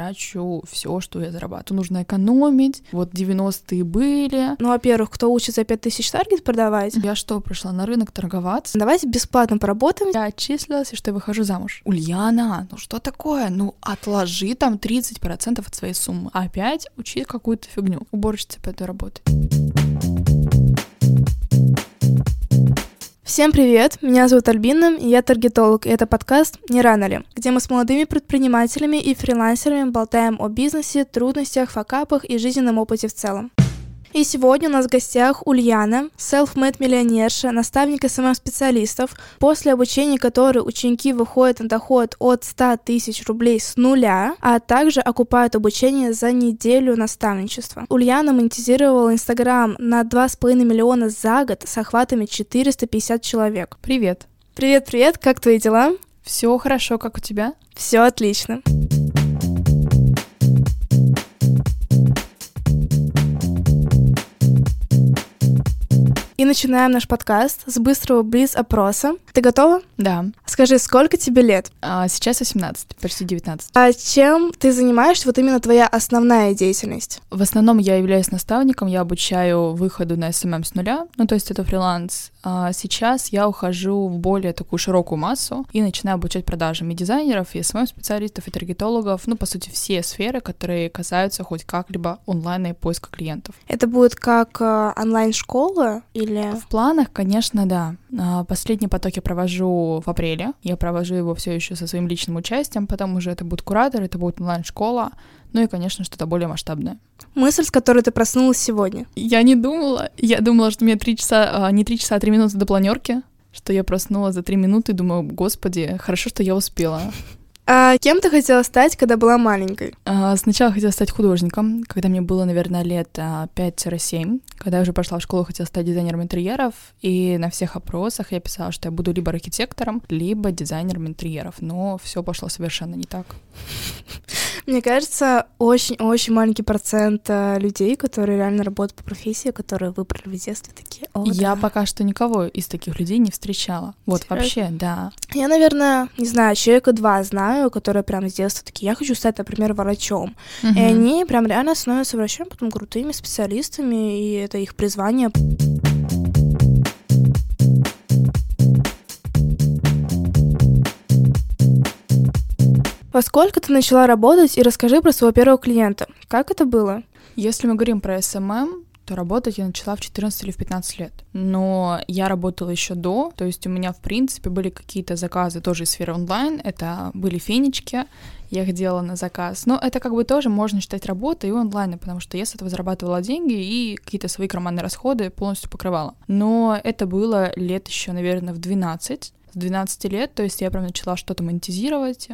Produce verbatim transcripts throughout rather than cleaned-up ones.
трачу все, что я зарабатываю. Нужно экономить. Вот девяностые были. Ну, во-первых, кто учится пять тысяч таргет продавать? Я что, пришла на рынок торговаться? Давайте бесплатно поработаем. Я отчислилась, и что я выхожу замуж. Ульяна, ну что такое? Ну, отложи там тридцать процентов от своей суммы. Опять учи какую-то фигню. Уборщица по этой работе. Всем привет, меня зовут Альбина, и я таргетолог, и это подкаст «Не рано ли», где мы с молодыми предпринимателями и фрилансерами болтаем о бизнесе, трудностях, факапах и жизненном опыте в целом. И сегодня у нас в гостях Ульяна, селф-мейд-миллионерша, наставник эс эм эм-специалистов, после обучения которой ученики выходят на доход от сто тысяч рублей с нуля, а также окупают обучение за неделю наставничества. Ульяна монетизировала Инстаграм на два с половиной миллиона за год с охватами четыреста пятьдесят человек. Привет! Привет-привет, как твои дела? Все хорошо, как у тебя? Все отлично. И начинаем наш подкаст с быстрого блиц-опроса. Ты готова? Да. Скажи, сколько тебе лет? А, сейчас восемнадцать, почти девятнадцать. А чем ты занимаешься, вот именно твоя основная деятельность? В основном я являюсь наставником, я обучаю выходу на эс эм эм с нуля, ну то есть это фриланс. А сейчас я ухожу в более такую широкую массу и начинаю обучать продажам и дизайнеров, и эс эм эм-специалистов, и таргетологов, ну по сути все сферы, которые касаются хоть как-либо онлайна и поиска клиентов. Это будет как э, онлайн-школа или... В планах, конечно, да. Последний поток я провожу в апреле. Я провожу его все еще со своим личным участием, потом уже это будет куратор, это будет онлайн-школа, ну и, конечно, что-то более масштабное. Мысль, с которой ты проснулась сегодня? Я не думала. Я думала, что мне три часа, не три часа, а три минуты до планерки, что я проснулась за три минуты и думаю, господи, хорошо, что я успела. А кем ты хотела стать, когда была маленькой? А, сначала хотела стать художником, когда мне было, наверное, лет пять-семь. Когда я уже пошла в школу, хотела стать дизайнером интерьеров, и на всех опросах я писала, что я буду либо архитектором, либо дизайнером интерьеров, но все пошло совершенно не так. Мне кажется, очень-очень маленький процент людей, которые реально работают по профессии, которые выбрали в детстве, такие... О, я да. пока что никого из таких людей не встречала. Вот. Серьёзно? Вообще, да. Я, наверное, не знаю, человека два знаю, которые прям с детства такие, я хочу стать, например, врачом. Угу. И они прям реально становятся врачами, потом крутыми специалистами, и это их призвание... Во сколько ты начала работать и расскажи про своего первого клиента. Как это было? Если мы говорим про эс эм эм, то работать я начала в четырнадцать или в пятнадцать лет. Но я работала еще до, то есть у меня, в принципе, были какие-то заказы тоже из сферы онлайн. Это были фенечки, я их делала на заказ. Но это как бы тоже можно считать работой и онлайн, потому что я с этого зарабатывала деньги и какие-то свои карманные расходы полностью покрывала. Но это было лет еще, наверное, в двенадцать. С двенадцати лет, то есть я прям начала что-то монетизировать,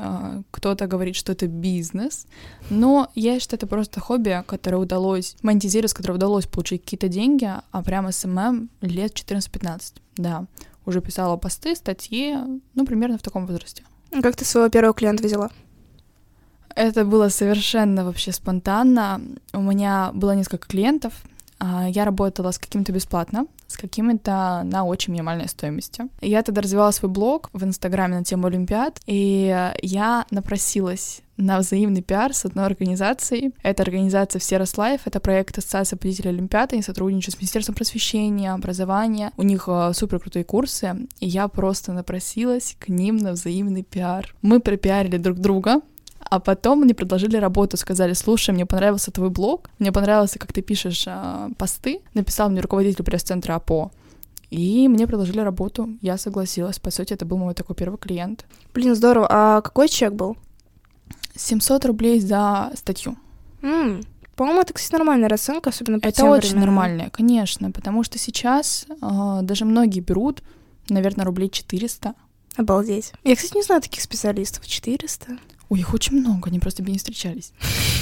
кто-то говорит, что это бизнес, но я считаю, это просто хобби, которое удалось монетизировать, с которого удалось получить какие-то деньги, а прямо эс эм эм лет четырнадцать-пятнадцать, да, уже писала посты, статьи, ну, примерно в таком возрасте. Как ты своего первого клиента взяла? Это было совершенно вообще спонтанно, у меня было несколько клиентов, я работала с каким-то бесплатно, с какими-то на очень минимальной стоимости. Я тогда развивала свой блог в Инстаграме на тему Олимпиад, и я напросилась на взаимный пиар с одной организацией. Это организация «Всерослайф», это проект Ассоциации победителей Олимпиад, они сотрудничают с Министерством просвещения, образования, у них супер крутые курсы, и я просто напросилась к ним на взаимный пиар. Мы пропиарили друг друга, а потом мне предложили работу, сказали, слушай, мне понравился твой блог, мне понравилось, как ты пишешь э, посты, написал мне руководитель пресс-центра АПО, и мне предложили работу, я согласилась, по сути, это был мой такой первый клиент. Блин, здорово, а какой чек был? семьсот рублей за статью. Ммм. По-моему, это, кстати, нормальная расценка, особенно по тем временам. Это очень нормальная, конечно, потому что сейчас э, даже многие берут, наверное, рублей четыреста. Обалдеть. Я, кстати, не знаю таких специалистов, четыреста. Ой, их очень много, они просто бы не встречались.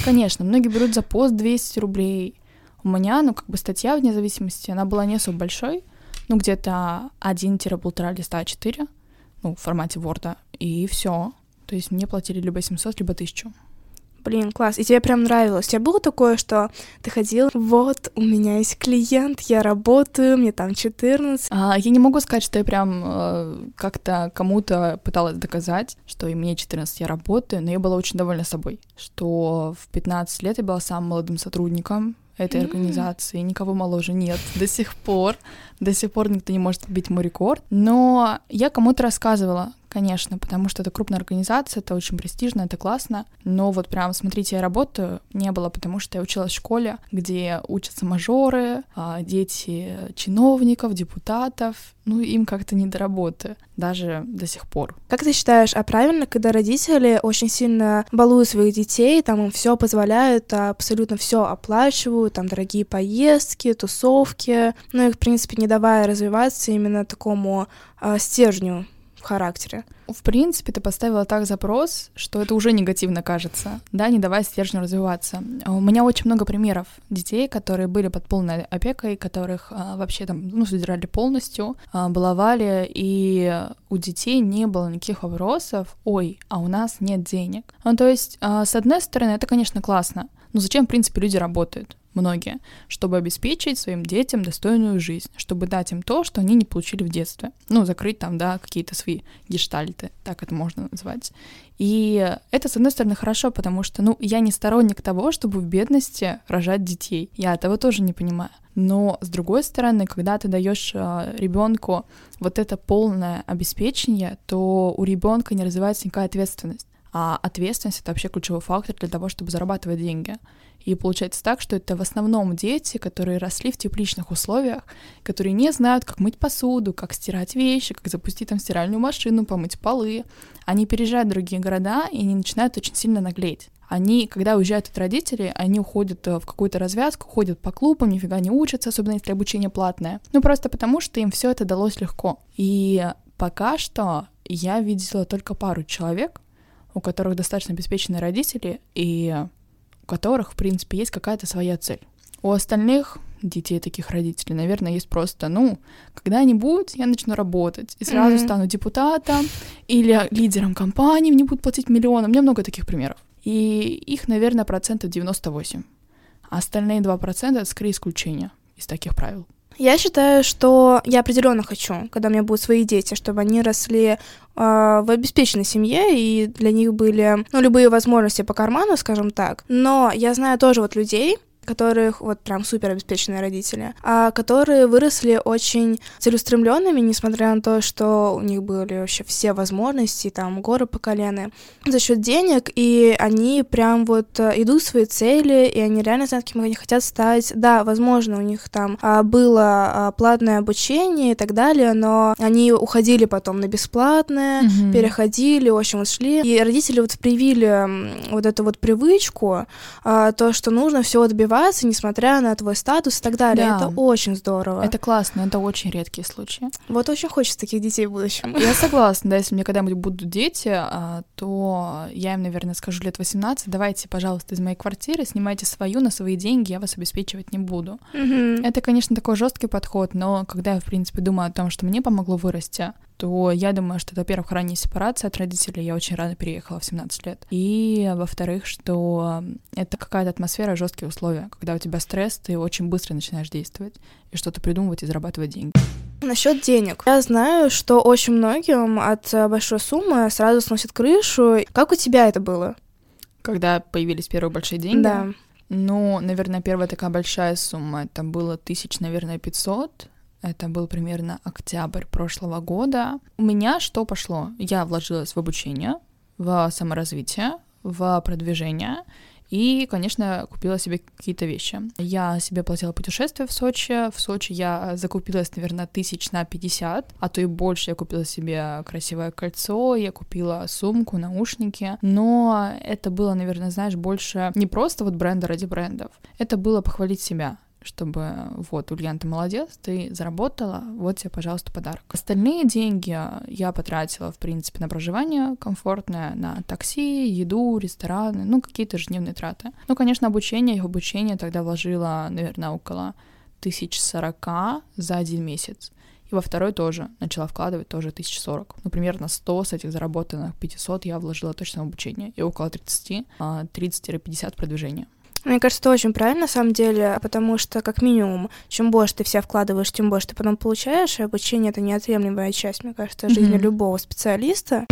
Конечно, многие берут за пост двести рублей. У меня, ну, как бы статья, вне зависимости, она была не особо большой, ну, где-то один-полтора листа а четыре, ну, в формате Word, и все. То есть мне платили либо семьсот, либо тысячу. Блин, класс. И тебе прям нравилось. У тебя было такое, что ты ходила, вот, у меня есть клиент, я работаю, мне там четырнадцать. А, я не могу сказать, что я прям э, как-то кому-то пыталась доказать, что и мне четырнадцать, я работаю, но я была очень довольна собой, что в пятнадцать лет я была самым молодым сотрудником этой mm-hmm. организации, никого моложе нет до сих пор, до сих пор никто не может сбить мой рекорд, но я кому-то рассказывала, конечно, потому что это крупная организация, это очень престижно, это классно, но вот прям, смотрите, я работаю, не было, потому что я училась в школе, где учатся мажоры, дети чиновников, депутатов, ну им как-то не до работы, даже до сих пор. Как ты считаешь, а правильно, когда родители очень сильно балуют своих детей, там им все позволяют, абсолютно все оплачивают, там дорогие поездки, тусовки, ну и, в принципе, не давая развиваться именно такому а, стержню характере. В принципе, ты поставила так запрос, что это уже негативно кажется, да, не давая стержню развиваться. У меня очень много примеров детей, которые были под полной опекой, которых а, вообще там, ну, содержали полностью, а, баловали, и у детей не было никаких вопросов, ой, а у нас нет денег. Ну, то есть, а, с одной стороны, это, конечно, классно, но зачем, в принципе, люди работают? Многие, чтобы обеспечить своим детям достойную жизнь, чтобы дать им то, что они не получили в детстве. Ну, закрыть там, да, какие-то свои гештальты, так это можно назвать. И это, с одной стороны, хорошо, потому что, ну, я не сторонник того, чтобы в бедности рожать детей. Я этого тоже не понимаю. Но, с другой стороны, когда ты даешь ребенку вот это полное обеспечение, то у ребенка не развивается никакая ответственность. А ответственность — это вообще ключевой фактор для того, чтобы зарабатывать деньги. И получается так, что это в основном дети, которые росли в тепличных условиях, которые не знают, как мыть посуду, как стирать вещи, как запустить там стиральную машину, помыть полы. Они переезжают в другие города, и они начинают очень сильно наглеть. Они, когда уезжают от родителей, они уходят в какую-то развязку, ходят по клубам, нифига не учатся, особенно если обучение платное. Ну, просто потому, что им все это далось легко. И пока что я видела только пару человек, у которых достаточно обеспеченные родители, и у которых, в принципе, есть какая-то своя цель. У остальных детей таких родителей, наверное, есть просто, ну, когда-нибудь я начну работать, и сразу mm-hmm. стану депутатом или лидером компании, мне будут платить миллионы. У меня много таких примеров. И их, наверное, процентов девяносто восемь. А остальные два процента — это скорее исключение из таких правил. Я считаю, что я определенно хочу, когда у меня будут свои дети, чтобы они росли э, в обеспеченной семье, и для них были, ну, любые возможности по карману, скажем так. Но я знаю тоже вот людей, которых вот прям супер обеспеченные родители, а которые выросли очень целеустремленными, несмотря на то, что у них были вообще все возможности, там горы по колено, за счет денег, и они прям вот идут в свои цели, и они реально знают, кем они хотят стать. Да, возможно, у них там было платное обучение и так далее, но они уходили потом на бесплатное, mm-hmm. переходили, в общем, ушли, и родители вот привили вот эту вот привычку, то, что нужно все отбивать, несмотря на твой статус и так далее. Да. Это очень здорово. Это классно, это очень редкие случаи. Вот очень хочется таких детей в будущем. Я согласна, да, если у меня когда-нибудь будут дети, то я им, наверное, скажу лет восемнадцать, давайте, пожалуйста, из моей квартиры, снимайте свою на свои деньги, я вас обеспечивать не буду. Угу. Это, конечно, такой жесткий подход, но когда я, в принципе, думаю о том, что мне помогло вырасти, то я думаю, что, во-первых, ранняя сепарация от родителей, я очень рано переехала в семнадцать лет, и, во-вторых, что это какая-то атмосфера, жесткие условия, когда у тебя стресс, ты очень быстро начинаешь действовать и что-то придумывать и зарабатывать деньги. Насчет денег. Я знаю, что очень многим от большой суммы сразу сносит крышу. Как у тебя это было? Когда появились первые большие деньги? Да. Ну, наверное, первая такая большая сумма, это было тысяч, наверное, пятьсот. Это был примерно октябрь прошлого года. У меня что пошло? Я вложилась в обучение, в саморазвитие, в продвижение и, конечно, купила себе какие-то вещи. Я себе платила путешествия в Сочи. В Сочи я закупилась, наверное, тысяч на пятьдесят, а то и больше. Я купила себе красивое кольцо, я купила сумку, наушники. Но это было, наверное, знаешь, больше не просто вот бренда ради брендов. Это было похвалить себя, чтобы вот, Ульяна, ты молодец, ты заработала, вот тебе, пожалуйста, подарок. Остальные деньги я потратила, в принципе, на проживание комфортное, на такси, еду, рестораны, ну, какие-то ежедневные траты. Ну, конечно, обучение, в обучение тогда вложила, наверное, около тысячи сорока за один месяц. И во второй тоже начала вкладывать тоже тысяча сорок. Ну, примерно сто с этих заработанных пятисот я вложила точно в обучение. И около тридцати, тридцать-пятьдесят продвижения. Мне кажется, это очень правильно, на самом деле, потому что, как минимум, чем больше ты в себя вкладываешь, тем больше ты потом получаешь, и обучение — это неотъемлемая часть, мне кажется, жизни mm-hmm. любого специалиста.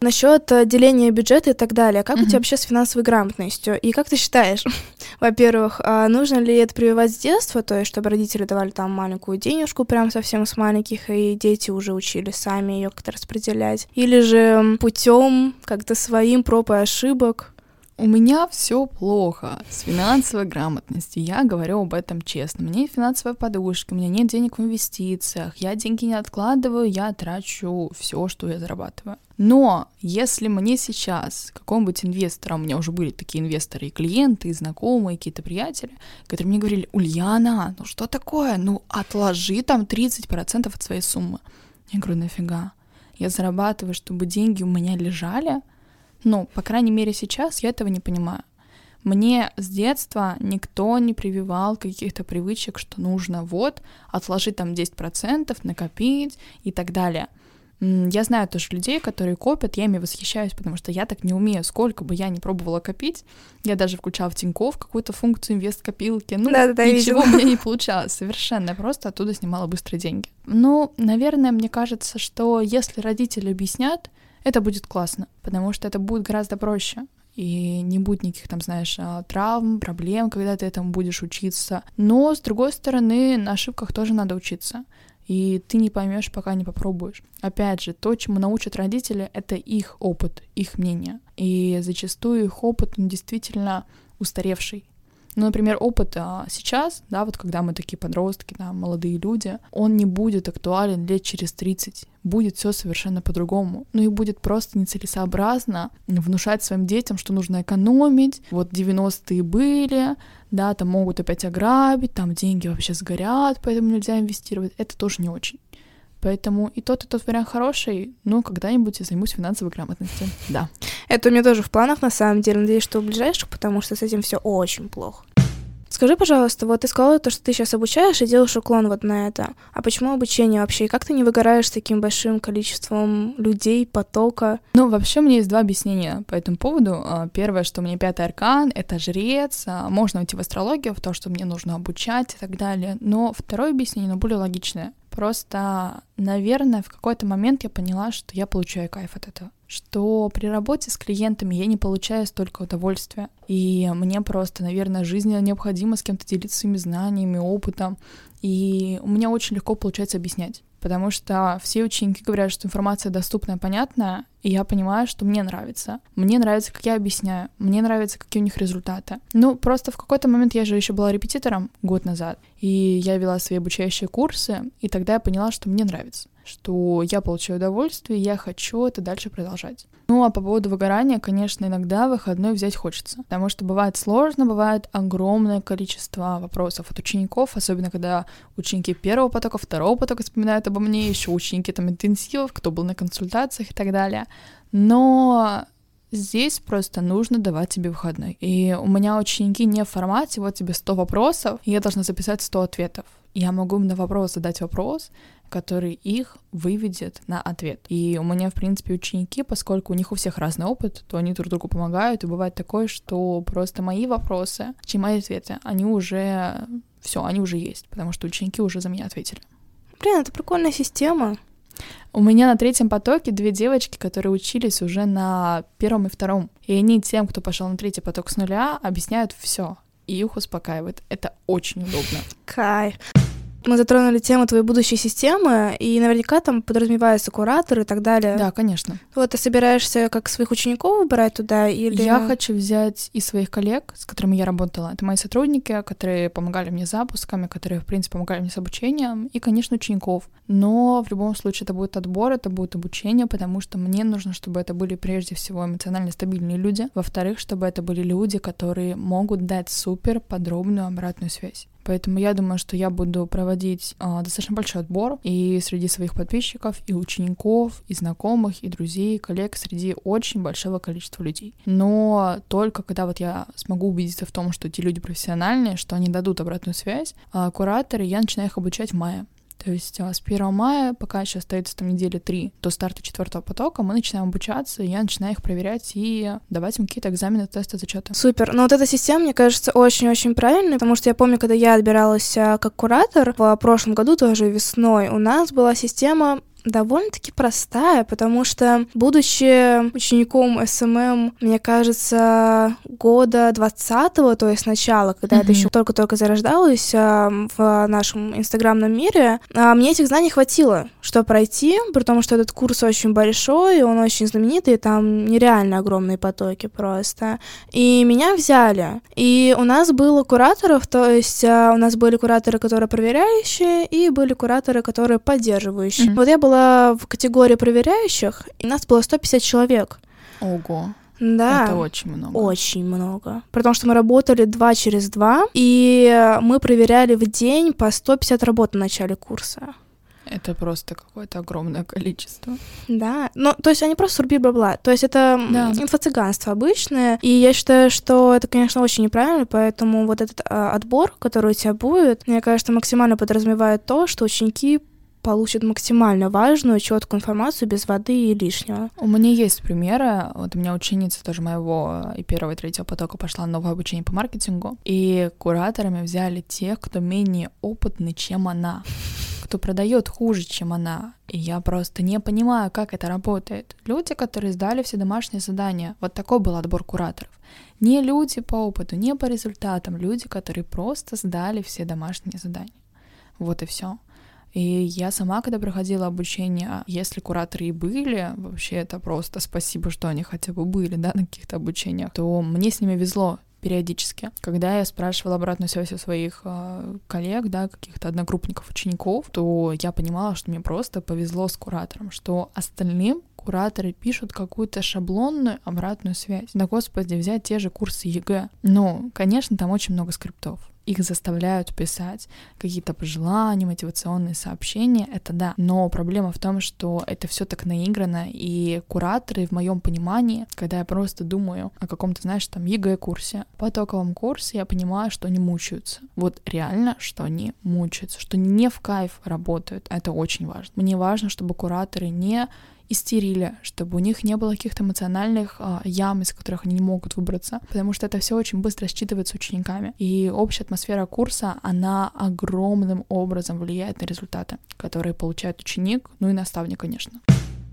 Насчет деления бюджета и так далее, как mm-hmm. у тебя вообще с финансовой грамотностью? И как ты считаешь, во-первых, нужно ли это прививать с детства, то есть чтобы родители давали там маленькую денежку прям совсем с маленьких, и дети уже учили сами ее как-то распределять? Или же путем как-то своим проб и ошибок? У меня все плохо с финансовой грамотностью, я говорю об этом честно. У меня нет финансовой подушки, у меня нет денег в инвестициях, я деньги не откладываю, я трачу все, что я зарабатываю. Но если мне сейчас какому-нибудь инвестору, у меня уже были такие инвесторы и клиенты, и знакомые, и какие-то приятели, которые мне говорили: «Ульяна, ну что такое? Ну отложи там тридцать процентов от своей суммы». Я говорю: «Нафига? Я зарабатываю, чтобы деньги у меня лежали». Ну, по крайней мере, сейчас я этого не понимаю. Мне с детства никто не прививал каких-то привычек, что нужно вот отложить там десять процентов, накопить и так далее. Я знаю тоже людей, которые копят, я ими восхищаюсь, потому что я так не умею, сколько бы я ни пробовала копить. Я даже включала в Тинькофф какую-то функцию инвест-копилки, ну, да, да, ничего у меня не получалось совершенно, я просто оттуда снимала быстро деньги. Ну, наверное, мне кажется, что если родители объяснят, это будет классно, потому что это будет гораздо проще, и не будет никаких там, знаешь, травм, проблем, когда ты этому будешь учиться. Но, с другой стороны, на ошибках тоже надо учиться, и ты не поймешь, пока не попробуешь. Опять же, то, чему научат родители, это их опыт, их мнение, и зачастую их опыт, он действительно устаревший. Ну, например, опыт сейчас, да, вот когда мы такие подростки, да, молодые люди, он не будет актуален лет через тридцать, будет все совершенно по-другому. Ну и будет просто нецелесообразно внушать своим детям, что нужно экономить, вот девяностые были, да, там могут опять ограбить, там деньги вообще сгорят, поэтому нельзя инвестировать, это тоже не очень. Поэтому и тот, и тот вариант хороший, но когда-нибудь я займусь финансовой грамотностью, да. Это у меня тоже в планах, на самом деле, надеюсь, что в ближайших, потому что с этим все очень плохо. Скажи, пожалуйста, вот ты сказала то, что ты сейчас обучаешь и делаешь уклон вот на это. А почему обучение вообще? И как ты не выгораешь с таким большим количеством людей, потока? Ну, вообще, у меня есть два объяснения по этому поводу. Первое, что у меня пятый аркан — это жрец. Можно уйти в астрологию, в то, что мне нужно обучать и так далее. Но второе объяснение, оно более логичное. Просто, наверное, в какой-то момент я поняла, что я получаю кайф от этого. Что при работе с клиентами я не получаю столько удовольствия. И мне просто, наверное, жизнь необходимо с кем-то делиться своими знаниями, опытом. И у меня очень легко получается объяснять. Потому что все ученики говорят, что информация доступная, понятная, и я понимаю, что мне нравится. Мне нравится, как я объясняю, мне нравится, какие у них результаты. Ну, просто в какой-то момент я же еще была репетитором год назад, и я вела свои обучающие курсы, и тогда я поняла, что мне нравится, что я получаю удовольствие, я хочу это дальше продолжать. Ну, а по поводу выгорания, конечно, иногда выходной взять хочется, потому что бывает сложно, бывает огромное количество вопросов от учеников, особенно когда ученики первого потока, второго потока вспоминают обо мне, еще ученики там интенсивов, кто был на консультациях и так далее. Но здесь просто нужно давать себе выходной. И у меня ученики не в формате «вот тебе сто вопросов, и я должна записать сто ответов». Я могу им на вопрос задать вопрос, который их выведет на ответ. И у меня, в принципе, ученики, поскольку у них у всех разный опыт, то они друг другу помогают, и бывает такое, что просто мои вопросы, чем мои ответы, они уже... все, они уже есть, потому что ученики уже за меня ответили. Блин, это прикольная система. У меня на третьем потоке две девочки, которые учились уже на первом и втором. И они тем, кто пошел на третий поток с нуля, объясняют все. И их успокаивает. Это очень удобно. Кайф. Мы затронули тему твоей будущей системы, и наверняка там подразумеваются кураторы и так далее. Да, конечно. Вот ты собираешься как своих учеников выбирать туда или... Я хочу взять и своих коллег, с которыми я работала. Это мои сотрудники, которые помогали мне с запусками, которые, в принципе, помогали мне с обучением, и, конечно, учеников. Но в любом случае это будет отбор, это будет обучение, потому что мне нужно, чтобы это были прежде всего эмоционально стабильные люди. Во-вторых, чтобы это были люди, которые могут дать супер подробную обратную связь. Поэтому я думаю, что я буду проводить э, достаточно большой отбор и среди своих подписчиков, и учеников, и знакомых, и друзей, и коллег, среди очень большого количества людей. Но только когда вот я смогу убедиться в том, что эти люди профессиональные, что они дадут обратную связь, э, кураторы, я начинаю их обучать в мае. То то есть с первого мая, пока еще остается там недели три до старта четвертого потока, мы начинаем обучаться, и я начинаю их проверять и давать им какие-то экзамены, тесты, зачеты. Супер. Но вот эта система, мне кажется, очень-очень правильная, потому что я помню, когда я отбиралась как куратор, в прошлом году, тоже весной, у нас была система довольно-таки простая, потому что, будучи учеником эс эм эм, мне кажется, года двадцатого, то есть начала, когда mm-hmm. это еще только-только зарождалось в нашем инстаграмном мире, мне этих знаний хватило, чтобы пройти, при том, что этот курс очень большой, он очень знаменитый, там нереально огромные потоки просто. И меня взяли. И у нас было кураторов, то есть у нас были кураторы, которые проверяющие, и были кураторы, которые поддерживающие. Mm-hmm. Вот я была в категории проверяющих, и нас было сто пятьдесят человек. Ого. Да. Это очень много. Очень много. Потому что мы работали два через два, и мы проверяли в день по сто пятьдесят работ на начале курса. Это просто какое-то огромное количество. Да, ну, то есть они просто рубли-бла-бла. То есть это да. инфо-цыганство обычное, и я считаю, что это, конечно, очень неправильно, поэтому вот этот а, отбор, который у тебя будет, мне кажется, максимально подразумевает то, что ученики получат максимально важную, четкую информацию без воды и лишнего. У меня есть примеры. Вот у меня ученица тоже моего и первого, и третьего потока пошла на новое обучение по маркетингу, и кураторами взяли тех, кто менее опытный, чем она, кто продает хуже, чем она. И я просто не понимаю, как это работает. Люди, которые сдали все домашние задания. Вот такой был отбор кураторов. Не люди по опыту, не по результатам. Люди, которые просто сдали все домашние задания. Вот и все. И я сама, когда проходила обучение, если кураторы и были, вообще это просто спасибо, что они хотя бы были, да, на каких-то обучениях, то мне с ними везло периодически. Когда я спрашивала обратную связь у своих коллег, да, каких-то одногруппников, учеников, то я понимала, что мне просто повезло с куратором, что остальным кураторы пишут какую-то шаблонную обратную связь. Да господи, взять те же курсы ЕГЭ. Ну, конечно, там очень много скриптов. Их заставляют писать какие-то пожелания, мотивационные сообщения, это да. Но проблема в том, что это все так наиграно, и кураторы, в моем понимании, когда я просто думаю о каком-то, знаешь, там, ЕГЭ-курсе, потоковом курсе, я понимаю, что они мучаются. Вот реально, что они мучаются, что не в кайф работают. Это очень важно. Мне важно, чтобы кураторы не истерили, чтобы у них не было каких-то эмоциональных а, ям, из которых они не могут выбраться, потому что это все очень быстро считывается учениками, и общая атмосфера курса, она огромным образом влияет на результаты, которые получает ученик, ну и наставник, конечно.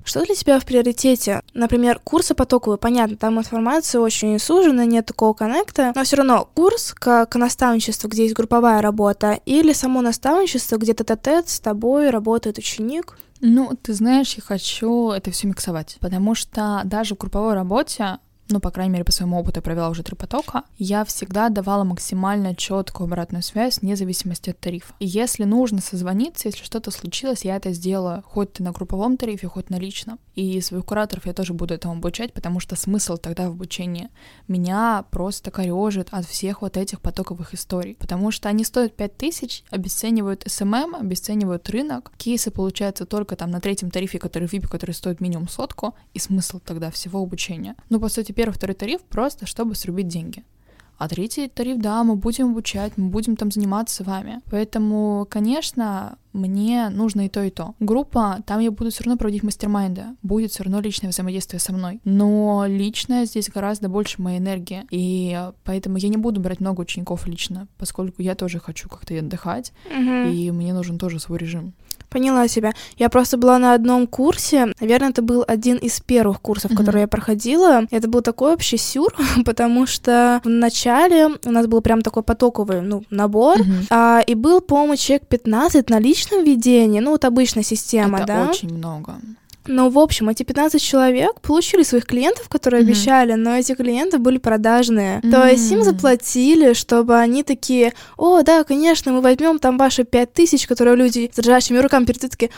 Что для тебя в приоритете? Например, курсы потоковые, понятно, там информация очень сужена, нет такого коннекта, но все равно курс, как наставничество, где есть групповая работа, или само наставничество, где тет-а-тет с тобой работает ученик? Ну, ты знаешь, я хочу это все миксовать, потому что даже в групповой работе, ну, по крайней мере, по своему опыту я провела уже три потока, я всегда давала максимально четкую обратную связь, вне зависимости от тарифа. И если нужно созвониться, если что-то случилось, я это сделаю, хоть ты на групповом тарифе, хоть на личном. И своих кураторов я тоже буду этому обучать, потому что смысл тогда в обучении меня просто корёжит от всех вот этих потоковых историй, потому что они стоят пять тысяч, обесценивают эс эм эм, обесценивают рынок, кейсы получаются только там на третьем тарифе, который ви ай пи, который стоит минимум сотку, и смысл тогда всего обучения. Ну, по сути, первый, второй тариф просто, чтобы срубить деньги. А третий тариф, да, мы будем обучать, мы будем там заниматься с вами. Поэтому, конечно, мне нужно и то, и то. Группа, там я буду все равно проводить мастер-майнды, будет все равно личное взаимодействие со мной. Но личное здесь гораздо больше моей энергии, и поэтому я не буду брать много учеников лично, поскольку я тоже хочу как-то и отдыхать, угу. и мне нужен тоже свой режим. Поняла тебя. Я просто была на одном курсе, наверное, это был один из первых курсов, mm-hmm. которые я проходила. Это был такой вообще сюр, потому что в начале у нас был прям такой потоковый, ну, набор, mm-hmm. а, и был, по-моему, человек пятнадцать на личном ведении, ну, вот обычная система, это да? Это очень много. Ну, в общем, эти пятнадцать человек получили своих клиентов, которые mm-hmm. обещали, но эти клиенты были продажные. Mm-hmm. То есть им заплатили, чтобы они такие: о, да, конечно, мы возьмем там ваши пять тысяч, которые люди с дрожащими руками перед такие: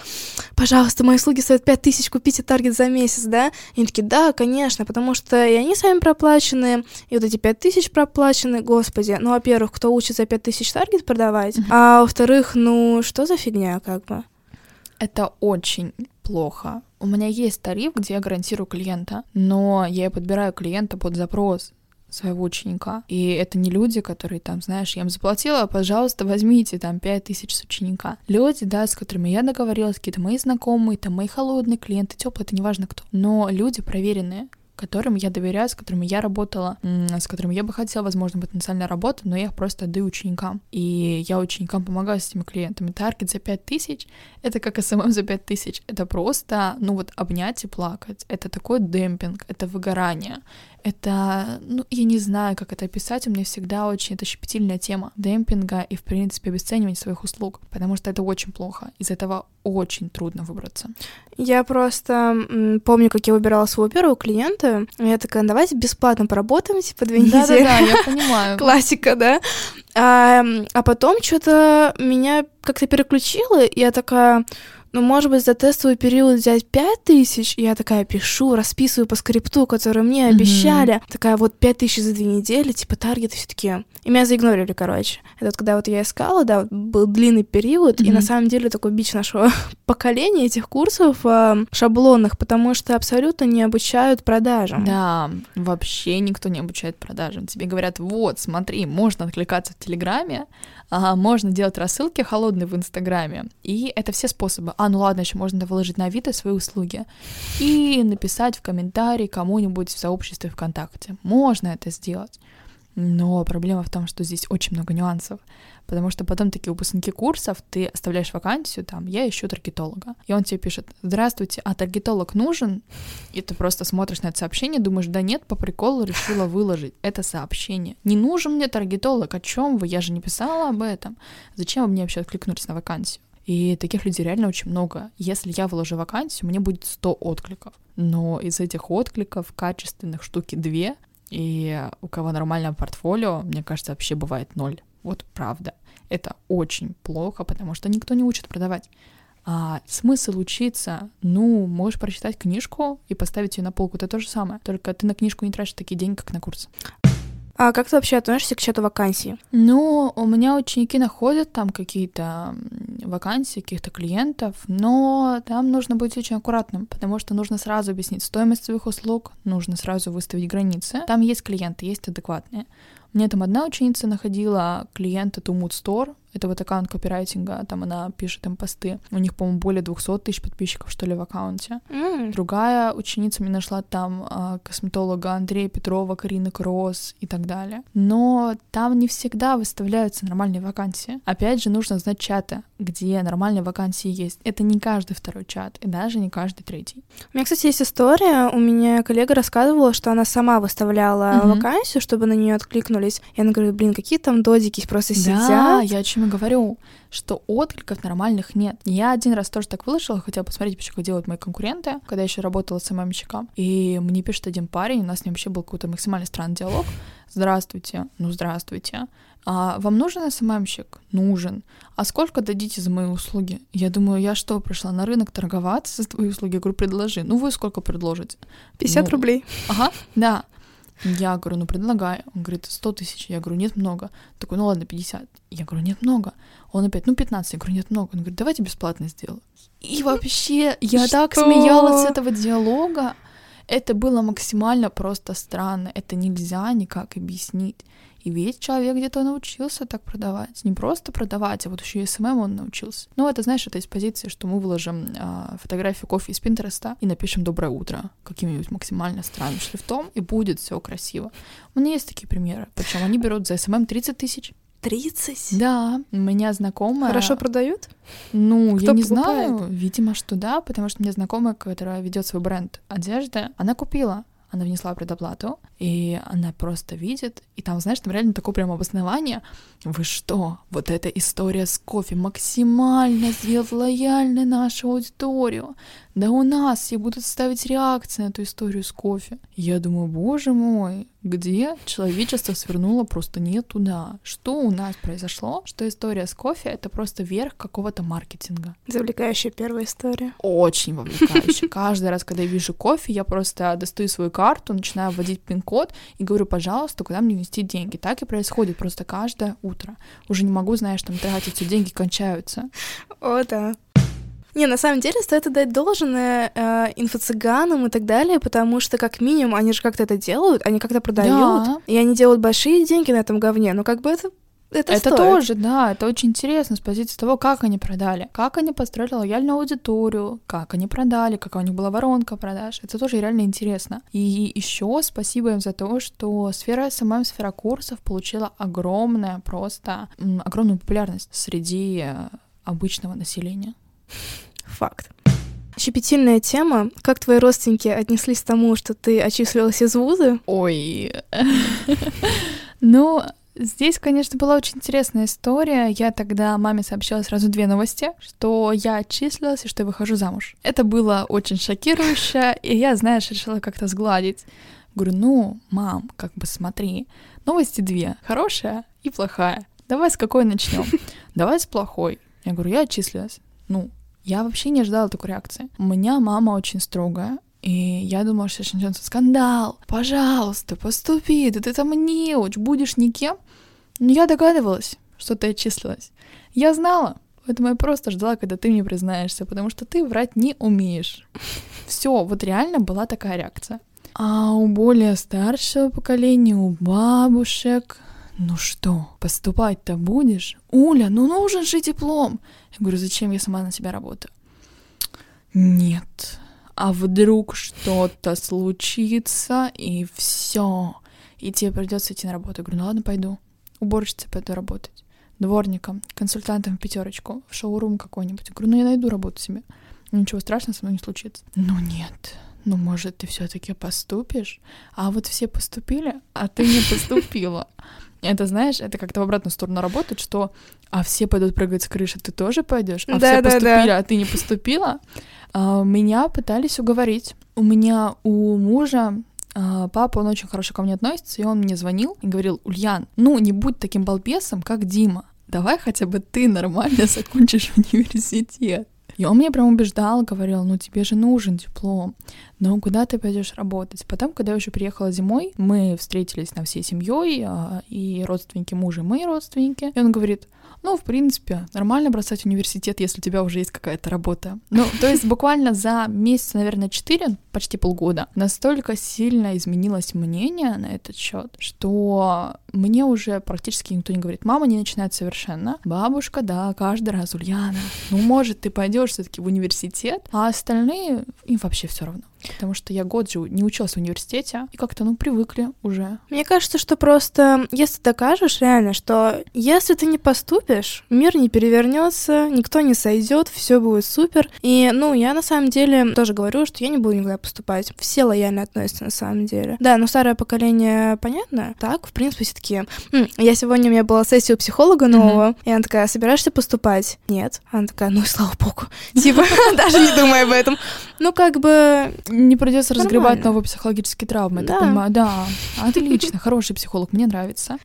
пожалуйста, мои услуги стоят пять тысяч, купите таргет за месяц, да? И они такие: да, конечно, потому что и они сами проплачены, и вот эти пять тысяч проплачены, господи. Ну, во-первых, кто учится пять тысяч таргет продавать, mm-hmm. а во-вторых, ну, что за фигня как бы? Это очень плохо. У меня есть тариф, где я гарантирую клиента, но я подбираю клиента под запрос. своего ученика. И это не люди, которые там, знаешь, я им заплатила, пожалуйста, возьмите там пять тысяч с ученика. Люди, да, с которыми я договорилась, какие-то мои знакомые, там мои холодные клиенты, теплые, это неважно кто. Но люди проверенные, которым я доверяю, с которыми я работала, с которыми я бы хотела, возможно, потенциально работать, но я их просто отдаю ученикам. И я ученикам помогаю с этими клиентами. Таргет за пять тысяч — это как эс эм эм за пять тысяч. Это просто, ну вот, обнять и плакать. Это такой демпинг, это выгорание. Это, ну, я не знаю, как это описать, у меня всегда очень, это щепетильная тема демпинга и, в принципе, обесценивания своих услуг, потому что это очень плохо, из этого очень трудно выбраться. Я просто помню, как я выбирала своего первого клиента, я такая, давайте бесплатно поработаем, типа, две недели. Да-да-да, я понимаю. Классика, да? А, а потом что-то меня как-то переключило, и я такая... Ну, может быть, за тестовый период взять пять тысяч, и я такая пишу, расписываю по скрипту, который мне mm-hmm. обещали. Такая вот пять тысяч за две недели, типа таргеты все такие. И меня заигнорили, короче. Это вот когда вот я искала, да, вот был длинный период, mm-hmm. и на самом деле такой бич нашего поколения этих курсов э, шаблонных, потому что абсолютно не обучают продажам. Да, вообще никто не обучает продажам. Тебе говорят, вот, смотри, можно откликаться в Телеграме, а, можно делать рассылки холодные в Инстаграме. И это все способы. А, ну ладно, еще можно выложить на Авито свои услуги и написать в комментарии кому-нибудь в сообществе ВКонтакте. Можно это сделать, но проблема в том, что здесь очень много нюансов, потому что потом такие выпускники курсов, ты оставляешь вакансию, там, я ищу таргетолога, и он тебе пишет, здравствуйте, а таргетолог нужен? И ты просто смотришь на это сообщение, думаешь, да нет, по приколу решила выложить это сообщение. Не нужен мне таргетолог, о чем вы? Я же не писала об этом. Зачем вы мне вообще откликнулись на вакансию? И таких людей реально очень много. Если я выложу вакансию, мне будет сто откликов. Но из этих откликов качественных штуки две. И у кого нормальное портфолио, мне кажется, вообще бывает ноль. Вот правда. Это очень плохо, потому что никто не учит продавать. А смысл учиться? Ну, можешь прочитать книжку и поставить ее на полку. Это то же самое. Только ты на книжку не тратишь такие деньги, как на курс. А как ты вообще относишься к чату вакансий? Ну, у меня ученики находят там какие-то вакансии, каких-то клиентов, но там нужно быть очень аккуратным, потому что нужно сразу объяснить стоимость своих услуг, нужно сразу выставить границы. Там есть клиенты, есть адекватные. У меня там одна ученица находила клиента The Mood Store, это вот аккаунт копирайтинга, там она пишет им посты. У них, по-моему, более двести тысяч подписчиков, что ли, в аккаунте. Mm. Другая ученица мне нашла там косметолога Андрея Петрова, Карины Кросс и так далее. Но там не всегда выставляются нормальные вакансии. Опять же, нужно знать чаты, где нормальные вакансии есть. Это не каждый второй чат, и даже не каждый третий. У меня, кстати, есть история. У меня коллега рассказывала, что она сама выставляла mm-hmm. вакансию, чтобы на нее откликнулись. И она говорит, блин, какие там додики просто да, сидят. Да, я о чем и говорю, что откликов нормальных нет. Я один раз тоже так выложила, хотела посмотреть, что делают мои конкуренты, когда я еще работала с эм эм-щиком. И мне пишет один парень, у нас с ним вообще был какой-то максимально странный диалог. Здравствуйте, ну здравствуйте. А вам нужен эс эм эм-щик? Нужен. А сколько дадите за мои услуги? Я думаю, я что, пришла на рынок торговаться за твои услуги? Я говорю, предложи. Ну вы сколько предложите? пятьдесят ну, рублей. Ага, да. Я говорю, ну предлагай. Он говорит, сто тысяч. Я говорю, нет, много. Такой, ну ладно, пятьдесят. Я говорю, нет, много. Он опять, ну пятнадцать. Я говорю, нет, много. Он говорит, давайте бесплатно сделаем. И вообще, я Что? так смеялась с этого диалога. Это было максимально просто странно. Это нельзя никак объяснить. И ведь человек где-то научился так продавать. Не просто продавать, а вот еще и эс эм эм он научился. Ну, это, знаешь, это из позиции, что мы выложим э, фотографию кофе из Пинтереста и напишем «Доброе утро» каким-нибудь максимально странным шрифтом, и будет все красиво. У меня есть такие примеры. Причем они берут за эс эм эм тридцать тысяч. тридцать? Да, у меня знакомая... Хорошо продают? Ну, Кто я не покупает? знаю, видимо, что да, потому что у меня знакомая, которая ведет свой бренд одежды, она купила. Она внесла предоплату, и она просто видит, и там, знаешь, там реально такое прямо обоснование. Вы что, вот эта история с кофе максимально сделает лояльной нашу аудиторию. Да у нас все будут ставить реакции на эту историю с кофе. Я думаю, боже мой, где человечество свернуло просто не туда? Что у нас произошло? Что история с кофе — это просто верх какого-то маркетинга. Завлекающая первая история. Очень вовлекающая. Каждый раз, когда я вижу кофе, я просто достаю свою карту, начинаю вводить пин-код и говорю, пожалуйста, куда мне внести деньги? Так и происходит просто каждое утро. Уже не могу, знаешь, там тратить все деньги кончаются. О, да. Не, на самом деле стоит отдать должное э, инфо-цыганам и так далее, потому что, как минимум, они же как-то это делают, они как-то продают, да. И они делают большие деньги на этом говне, но как бы это... Это, это тоже, да, это очень интересно с позиции того, как они продали, как они построили лояльную аудиторию, как они продали, какая у них была воронка продаж. Это тоже реально интересно. И еще спасибо им за то, что сфера эс эм эм, сфера курсов получила огромную, просто м, огромную популярность среди обычного населения. Факт. Щепетильная тема. Как твои родственники отнеслись к тому, что ты отчислилась из вуза? Ой. Ну... Здесь, конечно, была очень интересная история. Я тогда маме сообщила сразу две новости, что я отчислилась и что я выхожу замуж. Это было очень шокирующе, и я, знаешь, решила как-то сгладить. Говорю, ну, мам, как бы смотри, новости две, хорошая и плохая. Давай с какой начнем? Давай с плохой. Я говорю, я отчислилась. Ну, я вообще не ожидала такой реакции. У меня мама очень строгая. И я думала, что сейчас начнется скандал. Пожалуйста, поступи, да ты там неуч, будешь никем. Но я догадывалась, что ты отчислилась. Я знала, поэтому я просто ждала, когда ты мне признаешься, потому что ты врать не умеешь. Все, вот реально была такая реакция. А у более старшего поколения, у бабушек... Ну что, поступать-то будешь? Уля, ну нужен же диплом. Я говорю, зачем я сама на себя работаю? Нет... А вдруг что-то случится, и все, и тебе придется идти на работу. Я говорю, ну ладно, пойду. Уборщицей пойду работать, дворником, консультантом в пятерочку, в шоурум какой-нибудь. Я говорю, ну я найду работу себе. Ничего страшного со мной не случится. Ну нет, ну может ты все-таки поступишь? А вот все поступили, а ты не поступила. Это, знаешь, это как-то в обратную сторону работает, что а все пойдут прыгать с крыши, ты тоже пойдешь, а да, все да, поступили, да. А ты не поступила. А, меня пытались уговорить. У меня у мужа а, папа, он очень хорошо ко мне относится, и он мне звонил и говорил, Ульян, ну не будь таким балбесом, как Дима, давай хотя бы ты нормально закончишь университет. И он меня прям убеждал, говорил, ну тебе же нужен диплом, но куда ты пойдешь работать? Потом, когда я уже приехала зимой, мы встретились на всей семьей, и родственники мужа, и мои родственники. И он говорит, ну в принципе, нормально бросать университет, если у тебя уже есть какая-то работа. Ну, то есть буквально за месяц, наверное, четыре, почти полгода, настолько сильно изменилось мнение на этот счет, что мне уже практически никто не говорит, мама не начинает совершенно, бабушка, да, каждый раз, Ульяна, ну может ты пойдешь все-таки в университет, а остальные им вообще все равно. Потому что я год же не училась в университете, и как-то, ну, привыкли уже. Мне кажется, что просто, если докажешь реально, что если ты не поступишь, мир не перевернется, никто не сойдет, все будет супер. И, ну, я на самом деле тоже говорю, что я не буду никуда поступать. Все лояльно относятся на самом деле. Да, но старое поколение, понятно? Так, в принципе, все такие. М-м, я сегодня, у меня была сессия у психолога нового, mm-hmm. и она такая, собираешься поступать? Нет. Она такая, ну, и слава богу. Типа, даже не думай об этом. Ну, как бы... Не придется разгребать новые психологические травмы, да. Я понимаю. Да, отлично, хороший психолог, мне нравится.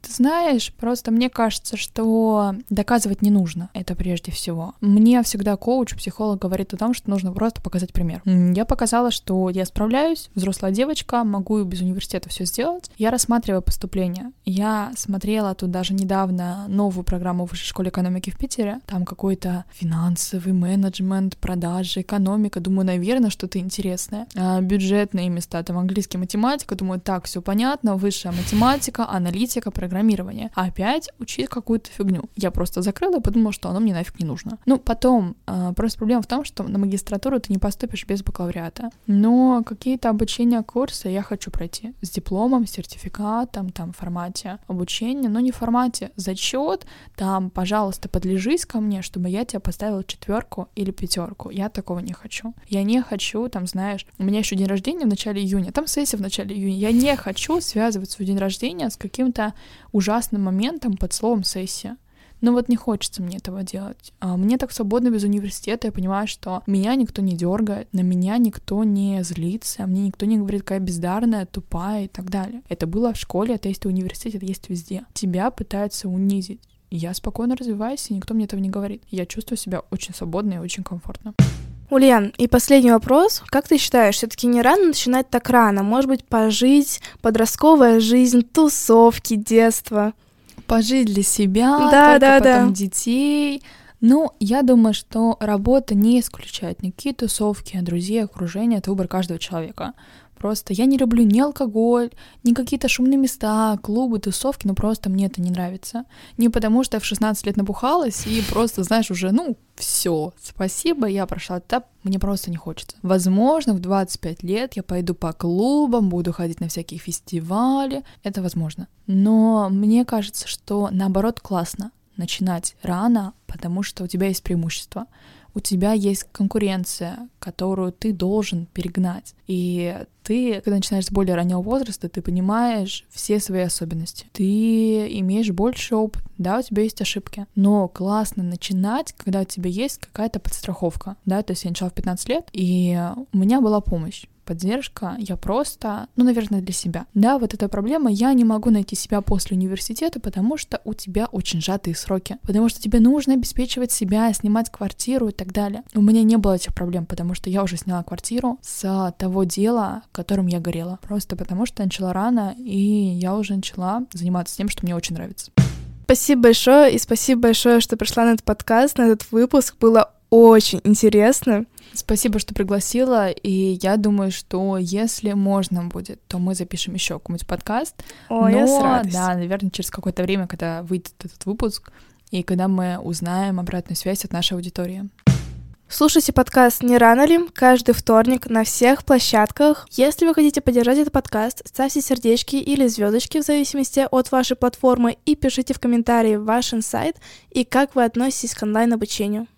Ты знаешь, просто мне кажется, что доказывать не нужно, это прежде всего. Мне всегда коуч, психолог говорит о том, что нужно просто показать пример. Я показала, что я справляюсь, взрослая девочка, могу и без университета все сделать. Я рассматриваю поступление. Я смотрела тут даже недавно новую программу в Высшей школе экономики в Питере. Там какой-то финансовый менеджмент, продажи, экономика. Думаю, наверное, что-то интересное. А бюджетные места, там английский, математика. Думаю, так, все понятно. Высшая математика, аналитика, программа. Программирование. Опять учить какую-то фигню. Я просто закрыла и подумала, что оно мне нафиг не нужно. Ну, потом, э, просто проблема в том, что на магистратуру ты не поступишь без бакалавриата. Но какие-то обучения, курсы я хочу пройти. С дипломом, с сертификатом, там, в формате обучения, но не в формате зачет. Там, пожалуйста, подлежись ко мне, чтобы я тебя поставила четверку или пятерку. Я такого не хочу. Я не хочу, там, знаешь, у меня еще день рождения в начале июня, там сессия в начале июня. Я не хочу связывать свой день рождения с каким-то ужасным моментом под словом «сессия». Но вот не хочется мне этого делать. Мне так свободно без университета, я понимаю, что меня никто не дергает, на меня никто не злится, мне никто не говорит, какая бездарная, тупая и так далее. Это было в школе, это есть в университете, это есть везде. Тебя пытаются унизить. Я спокойно развиваюсь, и никто мне этого не говорит. Я чувствую себя очень свободно и очень комфортно. Ульян, и последний вопрос. Как ты считаешь, все-таки не рано начинать так рано? Может быть, пожить, подростковая жизнь, тусовки, детство? Пожить для себя, да, только да, потом да. детей... Ну, я думаю, что работа не исключает никакие тусовки, друзей, окружения, это выбор каждого человека. Просто я не люблю ни алкоголь, ни какие-то шумные места, клубы, тусовки, но просто мне это не нравится. Не потому, что я в шестнадцать лет набухалась и просто, знаешь, уже, ну, все, спасибо, я прошла этап, мне просто не хочется. Возможно, в двадцать пять лет я пойду по клубам, буду ходить на всякие фестивали, это возможно. Но мне кажется, что наоборот классно начинать рано, потому что у тебя есть преимущество. У тебя есть конкуренция, которую ты должен перегнать. И ты, когда начинаешь с более раннего возраста, ты понимаешь все свои особенности. Ты имеешь больше опыт, да, у тебя есть ошибки. Но классно начинать, когда у тебя есть какая-то подстраховка. Да, то есть я начала в пятнадцать лет, и у меня была помощь, поддержка, я просто, ну, наверное, для себя. Да, вот эта проблема, я не могу найти себя после университета, потому что у тебя очень сжатые сроки, потому что тебе нужно обеспечивать себя, снимать квартиру и так далее. У меня не было этих проблем, потому что я уже сняла квартиру с того дела, которым я горела, просто потому что я начала рано, и я уже начала заниматься тем, что мне очень нравится. Спасибо большое, и спасибо большое, что пришла на этот подкаст, на этот выпуск, было очень интересно. Спасибо, что пригласила, и я думаю, что если можно будет, то мы запишем еще какой-нибудь подкаст. О, но, я с радостью. Да, наверное, через какое-то время, когда выйдет этот выпуск, и когда мы узнаем обратную связь от нашей аудитории. Слушайте подкаст «Не рано ли» каждый вторник на всех площадках. Если вы хотите поддержать этот подкаст, ставьте сердечки или звездочки в зависимости от вашей платформы и пишите в комментарии ваш инсайт и как вы относитесь к онлайн-обучению.